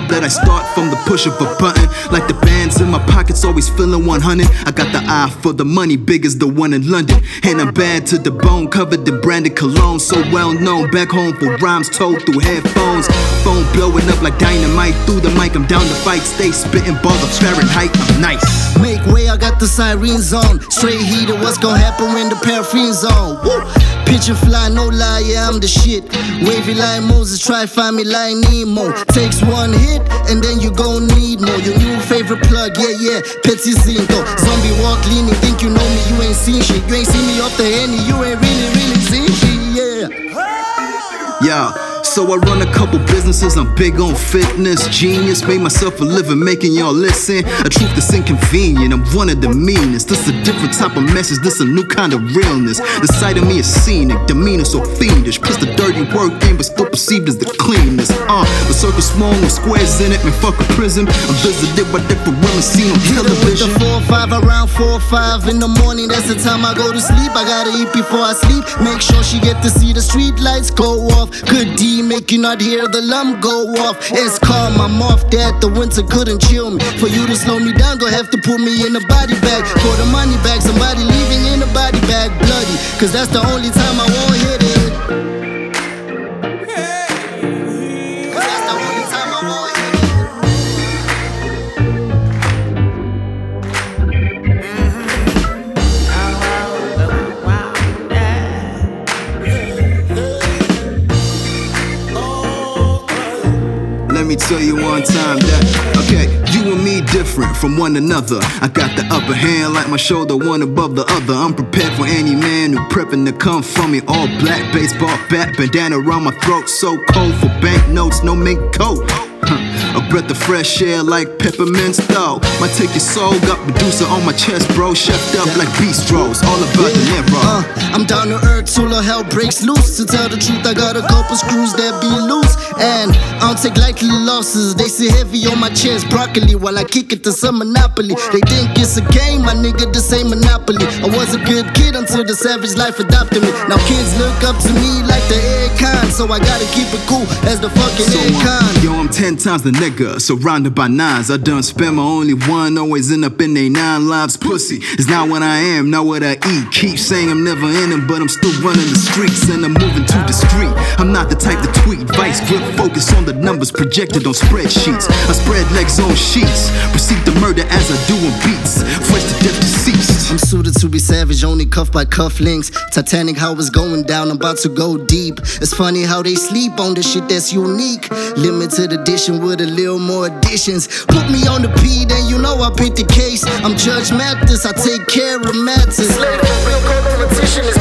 thought that I start from the push of a button. Like the bands in my pockets, always feeling 100. I got the eye for the money, big as the one in London. And I'm bad to the bone, covered in branded cologne. So well known, back home for rhymes told through headphones. Phone blowing up like dynamite, through the mic I'm down to fight. Stay spitting balls of Fahrenheit, I'm nice. Make way, I got the sirens on. Straight heater, what's gonna happen when the paraffin zone? Woo. Pitch and fly, no lie, yeah, I'm the shit. Wavy like Moses, try find me like Nemo. Takes one hit, and then you gon' need more. Your new favorite plug, yeah, yeah, Pepsi Zinco. Zombie walk leaning, think you know me, you ain't seen shit. You ain't seen me off the handy, you ain't really seen shit, yeah. Yeah. So I run a couple businesses, I'm big on fitness. Genius, made myself a living making y'all listen. A truth that's inconvenient, I'm one of the meanest. This a different type of message, this a new kind of realness. The sight of me is scenic, demeanor so fiendish. Puts the dirty work in, but still perceived as the cleanest. The circle small with squares in it, man, fuck a prism. I'm visited by different women seen on television. Hit it with the 4-5, around 4-5 in the morning. That's the time I go to sleep, I gotta eat before I sleep. Make sure she get to see the street lights go off. Good deed make you not hear the alarm go off. It's calm, I'm off that. The winter couldn't chill me. For you to slow me down, gonna have to put me in a body bag. For the money bag, somebody leaving in a body bag bloody. Cause that's the only time I won't hit it. Cause that's the only time I won't tell you one time that, okay, you and me different from one another. I got the upper hand like my shoulder, one above the other. I'm prepared for any man who prepping to come for me. All black, baseball bat, bandana around my throat. So cold for banknotes, no mink coat. A breath of fresh air like peppermints though. My take your soul, got Medusa on my chest, bro. Chefed up like bistros, all about the narrow. I'm down to earth till the hell breaks loose. To tell the truth, I got a couple screws that be loose. And I don't take lightly losses. They sit heavy on my chest, broccoli, while I kick it to some Monopoly. They think it's a game, my nigga, this ain't Monopoly. I was a good kid until the savage life adopted me. Now kids look up to me like the air con. So I gotta keep it cool as the fucking air con. Yo, I'm 10 times the nigga, surrounded by nines. I done spend my only one, always end up in they nine lives. Pussy, it's not what I am, not what I eat. Keep saying I'm never in them, but I'm still running the streets. And I'm moving to the street, I'm not the type to tweet. Vice grip, focus on the numbers projected on spreadsheets. I spread legs on sheets, proceed to murder as I do on beats. Fresh to death deceased. I'm suited to be savage, only cuff by cuff links. Titanic, how it's going down, I'm about to go deep. It's funny how they sleep on the shit that's unique. Limited edition with a little more additions. Put me on the P, then you know I beat the case. I'm Judge Mathis, I take care of matters. Slave for real competition is